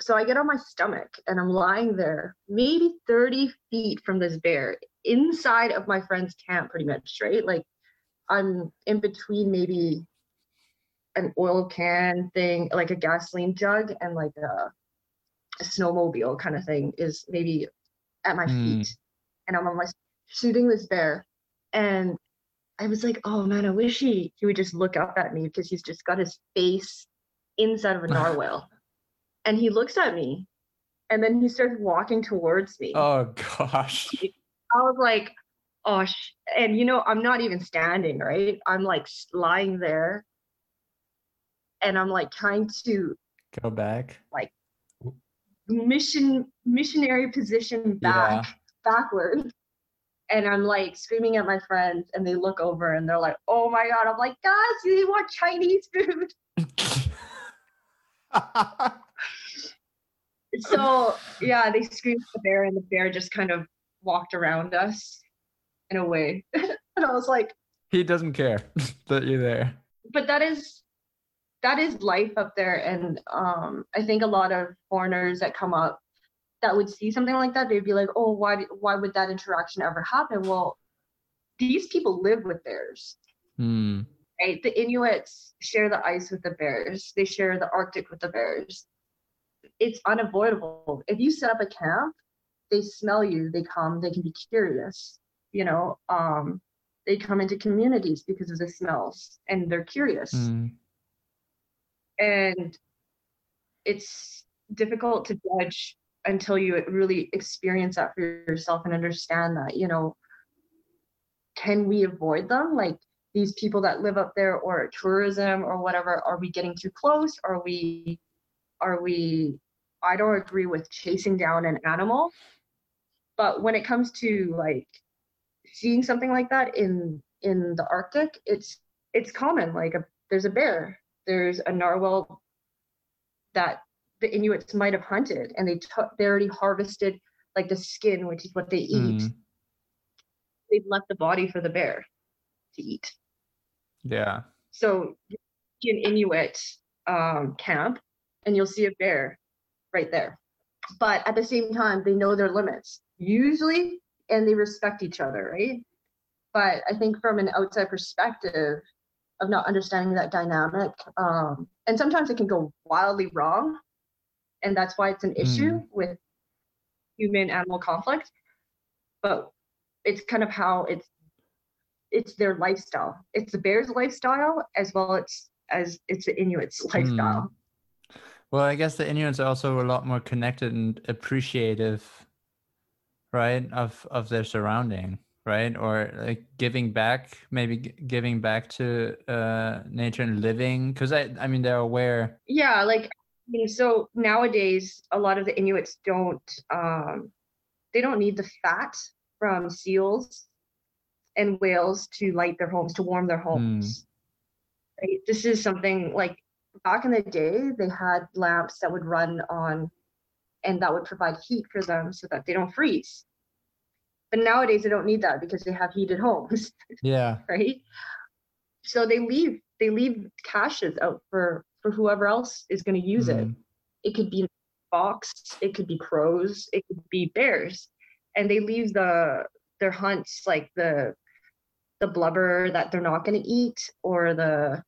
so I get on my stomach and I'm lying there, maybe thirty feet from this bear, inside of my friend's camp, pretty much, right? Like I'm in between maybe an oil can thing, like a gasoline jug, and like a, a snowmobile kind of thing is maybe at my mm. feet. And I'm on my shooting this bear, and I was like, oh man, I wish he he would just look up at me, because he's just got his face inside of a narwhal. And he looks at me, and then he starts walking towards me. Oh gosh. I was like, oh sh-. And you know, I'm not even standing, right? I'm like lying there, and I'm like trying to go back, like mission missionary position back. Yeah. Backward, and I'm like screaming at my friends, and they look over and they're like, oh my god. I'm like, guys, you want Chinese food? So yeah, they screamed at the bear, and the bear just kind of walked around us in a way. And I was like, he doesn't care that you're there. But that is that is life up there. And um I think a lot of foreigners that come up that would see something like that, they'd be like, oh, why why would that interaction ever happen? Well, these people live with theirs. Mm. Right? The Inuits share the ice with the bears. They share the Arctic with the bears. It's unavoidable. If you set up a camp, they smell you, they come, they can be curious. You know, um, they come into communities because of the smells, and they're curious. Mm. And it's difficult to judge until you really experience that for yourself and understand that, you know, can we avoid them? Like these people that live up there, or tourism or whatever, are we getting too close? Are we, are we, I don't agree with chasing down an animal, but when it comes to like seeing something like that in, in the Arctic, it's, it's common. Like a, there's a bear, there's a narwhal that the Inuits might have hunted, and they took, they already harvested like the skin, which is what they eat. Mm. They've left the body for the bear to eat. Yeah. So you see an Inuit um, camp, and you'll see a bear right there. But at the same time, they know their limits usually, and they respect each other, right? But I think from an outside perspective of not understanding that dynamic, um, and sometimes it can go wildly wrong. And that's why it's an issue mm. with human-animal conflict. But it's kind of how it's it's their lifestyle. It's the bear's lifestyle as well as, as it's the Inuit's lifestyle. Mm. Well, I guess the Inuits are also a lot more connected and appreciative, right, of, of their surrounding, right? Or like giving back, maybe g- giving back to uh, nature and living. Because, I, I mean, they're aware. Yeah, like... So nowadays, a lot of the Inuits don't, um, they don't need the fat from seals and whales to light their homes, to warm their homes. Mm. Right? This is something like back in the day, they had lamps that would run on, and that would provide heat for them so that they don't freeze. But nowadays, they don't need that because they have heated homes. Yeah. Right? So they leave, they leave caches out for for whoever else is going to use mm. it. It could be fox, it could be crows, it could be bears. And they leave the their hunts, like the the blubber that they're not going to eat, or the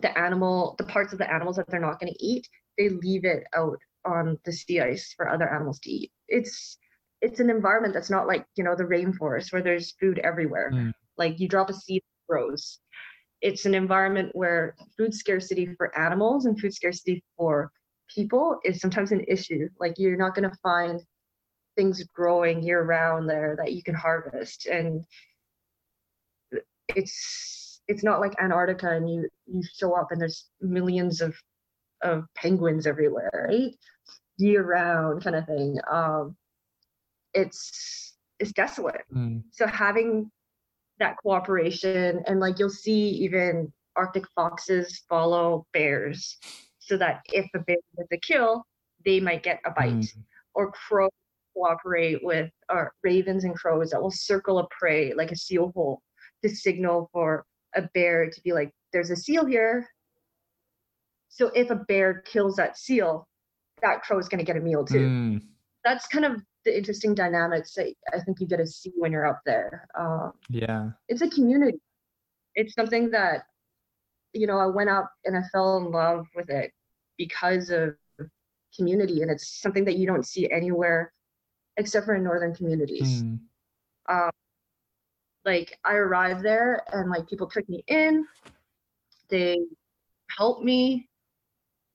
the animal, the parts of the animals that they're not going to eat, they leave it out on the sea ice for other animals to eat. It's it's an environment that's not like, you know, the rainforest where there's food everywhere. Mm. Like you drop a seed, it grows. It's an environment where food scarcity for animals and food scarcity for people is sometimes an issue. Like you're not going to find things growing year round there that you can harvest. And it's it's not like Antarctica, and you, you show up and there's millions of, of penguins everywhere, right? Year round kind of thing. Um, it's is desolate. Mm. So having that cooperation, and like you'll see even Arctic foxes follow bears so that if a bear gets a kill, they might get a bite. Mm. Or crows cooperate with or ravens and crows that will circle a prey like a seal hole to signal for a bear to be like, there's a seal here. So if a bear kills that seal, that crow is going to get a meal too. Mm. That's kind of the interesting dynamics that I think you get to see when you're up there. Um, yeah. It's a community. It's something that, you know, I went up and I fell in love with it because of community. And it's something that you don't see anywhere except for in northern communities. Mm. Um, like I arrived there and like people took me in, they helped me,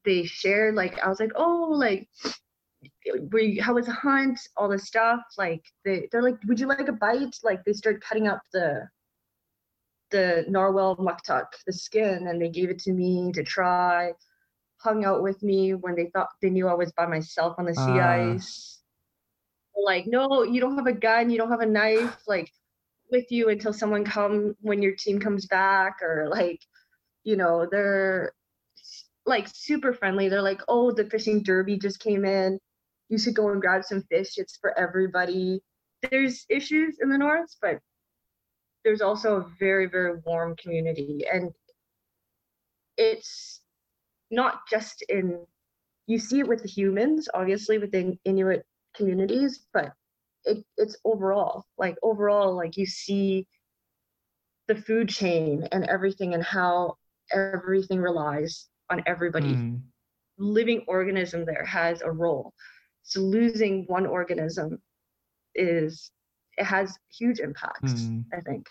they shared, like, I was like, oh, like, were you, how was the hunt, all this stuff, like, they, they're like, would you like a bite? Like, they started cutting up the the narwhal muktuk, the skin, and they gave it to me to try, hung out with me when they thought they knew I was by myself on the sea uh. ice. Like, no, you don't have a gun, you don't have a knife, like, with you until someone come when your team comes back, or like, you know, they're like super friendly. They're like, oh, the fishing derby just came in, you should go and grab some fish, it's for everybody. There's issues in the north, but there's also a very, very warm community. And it's not just in, you see it with the humans, obviously within Inuit communities, but It, it's overall, like overall, like you see the food chain and everything and how everything relies on everybody. Mm. Living organism there has a role. So losing one organism is, it has huge impacts, mm. I think.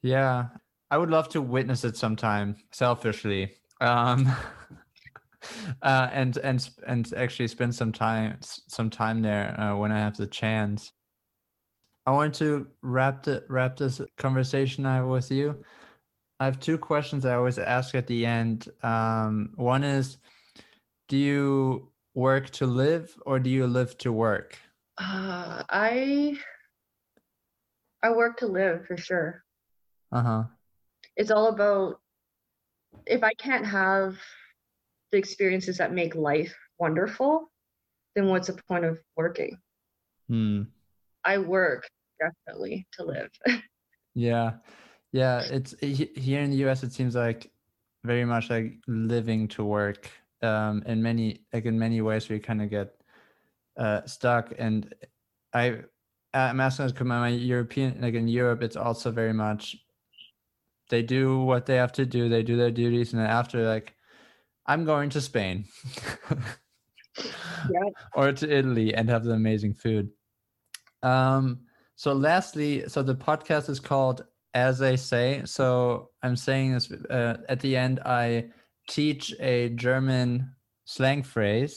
Yeah. I would love to witness it sometime, selfishly. Um, Uh, and and and actually spend some time some time there uh, when I have the chance. I want to wrap the wrap this conversation up with you. I have two questions I always ask at the end. Um, one is, do you work to live or do you live to work? Uh, I I work to live for sure. Uh huh. It's all about, if I can't have the experiences that make life wonderful, then what's the point of working? Hmm. I work definitely to live. yeah, yeah. It's here in the U S. It seems like very much like living to work. Um, in many like in many ways, we kind of get uh, stuck. And I, I'm asking because my European like in Europe, it's also very much they do what they have to do. They do their duties, and then after like, I'm going to Spain yeah. or to Italy and have the amazing food. Um, so lastly, so the podcast is called As I Say. So I'm saying this uh, at the end, I teach a German slang phrase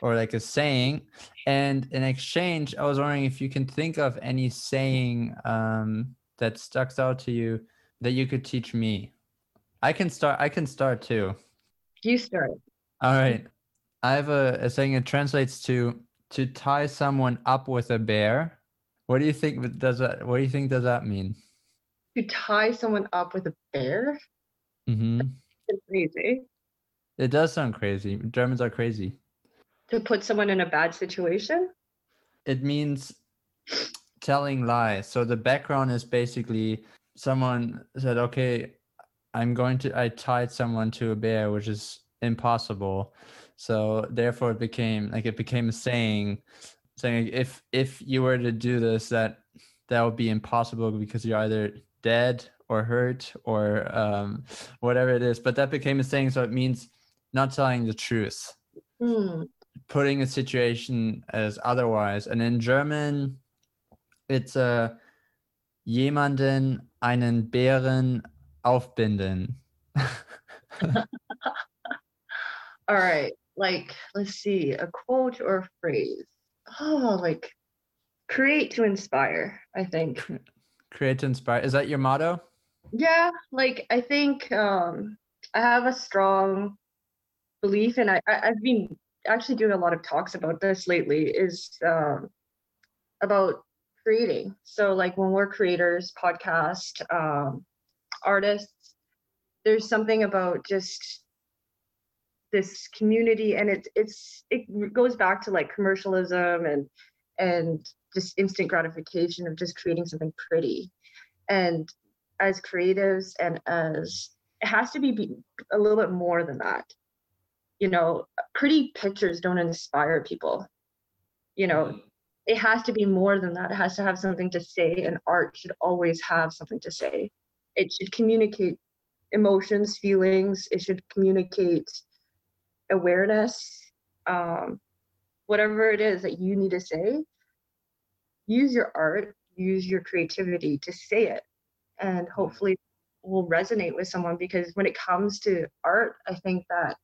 or like a saying. And in exchange, I was wondering if you can think of any saying um, that stuck out to you that you could teach me. I can start. I can start too. You start. All right. I have a, a saying it translates to to tie someone up with a bear. What do you think does that what do you think does that mean? To tie someone up with a bear? Mm-hmm. It's crazy. It does sound crazy. Germans are crazy. To put someone in a bad situation? It means telling lies. So the background is basically someone said, okay, I'm going to, I tied someone to a bear, which is impossible. So therefore it became like, it became a saying saying if, if you were to do this, that that would be impossible because you're either dead or hurt or um, whatever it is, but that became a saying. So it means not telling the truth, mm. putting a situation as otherwise. And in German, it's a uh, jemanden, einen Bären, aufbinden. All right, like let's see, a quote or a phrase. Oh, like create to inspire, I think. Create to inspire. Is that your motto? Yeah, like I think um I have a strong belief, and I, I I've been actually doing a lot of talks about this lately, is um about creating. So like when we're creators, podcast, um, artists, there's something about just this community, and it it's it goes back to like commercialism and and just instant gratification of just creating something pretty. And as creatives, and as it has to be a little bit more than that. You know, pretty pictures don't inspire people. You know, it has to be more than that. It has to have something to say, and art should always have something to say. It should communicate emotions, feelings. It should communicate awareness. Um, whatever it is that you need to say, use your art, use your creativity to say it, and hopefully will resonate with someone. Because when it comes to art, I think that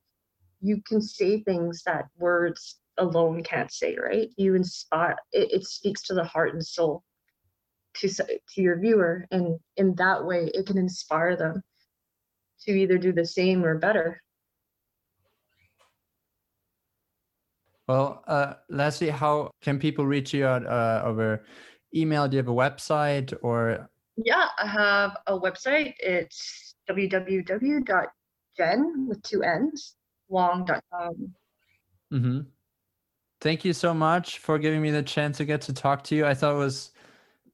you can say things that words alone can't say, right? You inspire, it, it speaks to the heart and soul to to your viewer. And in that way, it can inspire them to either do the same or better. Well, uh, Leslie, how can people reach you out, uh, over email? Do you have a website or? Yeah, I have a website. It's www dot gen with two N's. wong dot com. Mm-hmm. Thank you so much for giving me the chance to get to talk to you. I thought it was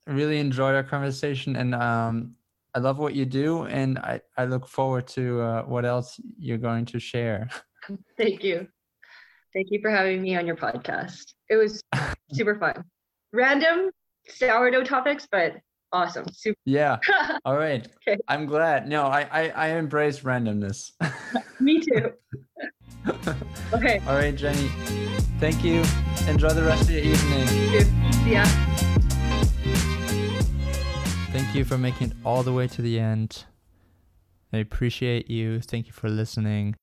really enjoyed our conversation, and um, I love what you do, and I, I look forward to uh, what else you're going to share. Thank you. Thank you for having me on your podcast. It was super fun. Random sourdough topics, but awesome. Super. Yeah. All right. Okay. I'm glad. No, I, I, I embrace randomness. Me too. Okay. All right, Jenny. Thank you. Enjoy the rest of your evening. See ya. Thank you for making it all the way to the end. I appreciate you. Thank you for listening.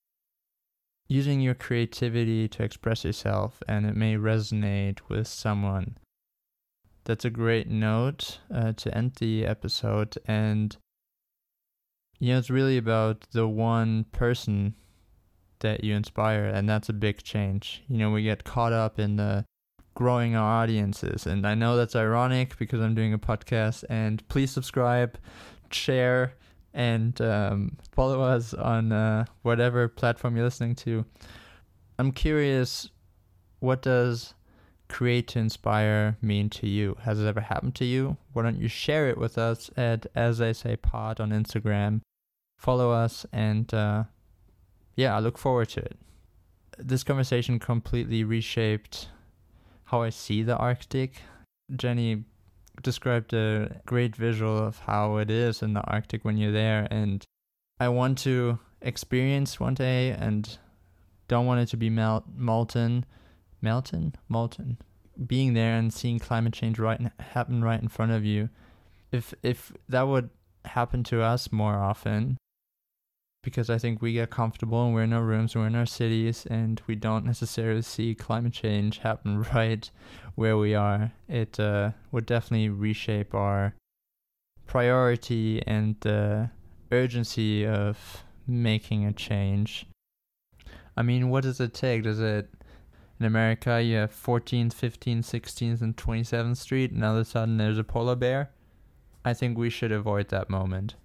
Using your creativity to express yourself, and it may resonate with someone. That's a great note uh, to end the episode. And, you know, it's really about the one person that you inspire, and that's a big change. You know, we get caught up in the growing our audiences. And I know that's ironic because I'm doing a podcast. And please subscribe, share, and um, follow us on uh, whatever platform you're listening to. I'm curious, what does create to inspire mean to you? Has it ever happened to you? Why don't you share it with us at As I Say Pod on Instagram. Follow us, and uh, yeah, I look forward to it. This conversation completely reshaped how I see the Arctic. Jenny described a great visual of how it is in the Arctic when you're there, and I want to experience one day, and don't want it to be melt, molten, Melton? Molten. Being there and seeing climate change right in, happen right in front of you. If if that would happen to us more often, because I think we get comfortable and we're in our rooms, we're in our cities, and we don't necessarily see climate change happen right where we are. It uh, would definitely reshape our priority and the urgency of making a change. I mean, what does it take? Does it... In America, you have fourteenth, fifteenth, sixteenth, and twenty-seventh Street, and all of a sudden there's a polar bear. I think we should avoid that moment.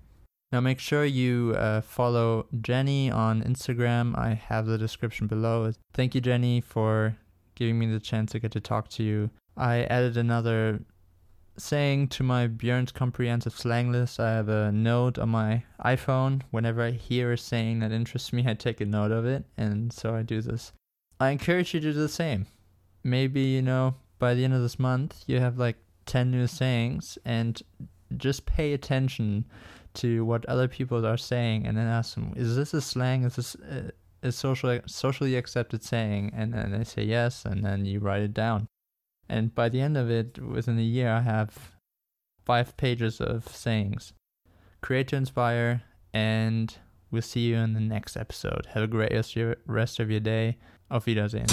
Now make sure you uh, follow Jenny on Instagram. I have the description below. Thank you, Jenny, for giving me the chance to get to talk to you. I added another saying to my Bjorn's comprehensive slang list. I have a note on my iPhone. Whenever I hear a saying that interests me, I take a note of it, and so I do this. I encourage you to do the same. Maybe, you know, by the end of this month, you have like ten new sayings, and just pay attention to what other people are saying, and then ask them, is this a slang? Is this a, a social, socially accepted saying? And then they say yes, and then you write it down. And by the end of it, within a year, I have five pages of sayings. Create to inspire, and we'll see you in the next episode. Have a great rest of your, rest of your day. Auf Wiedersehen.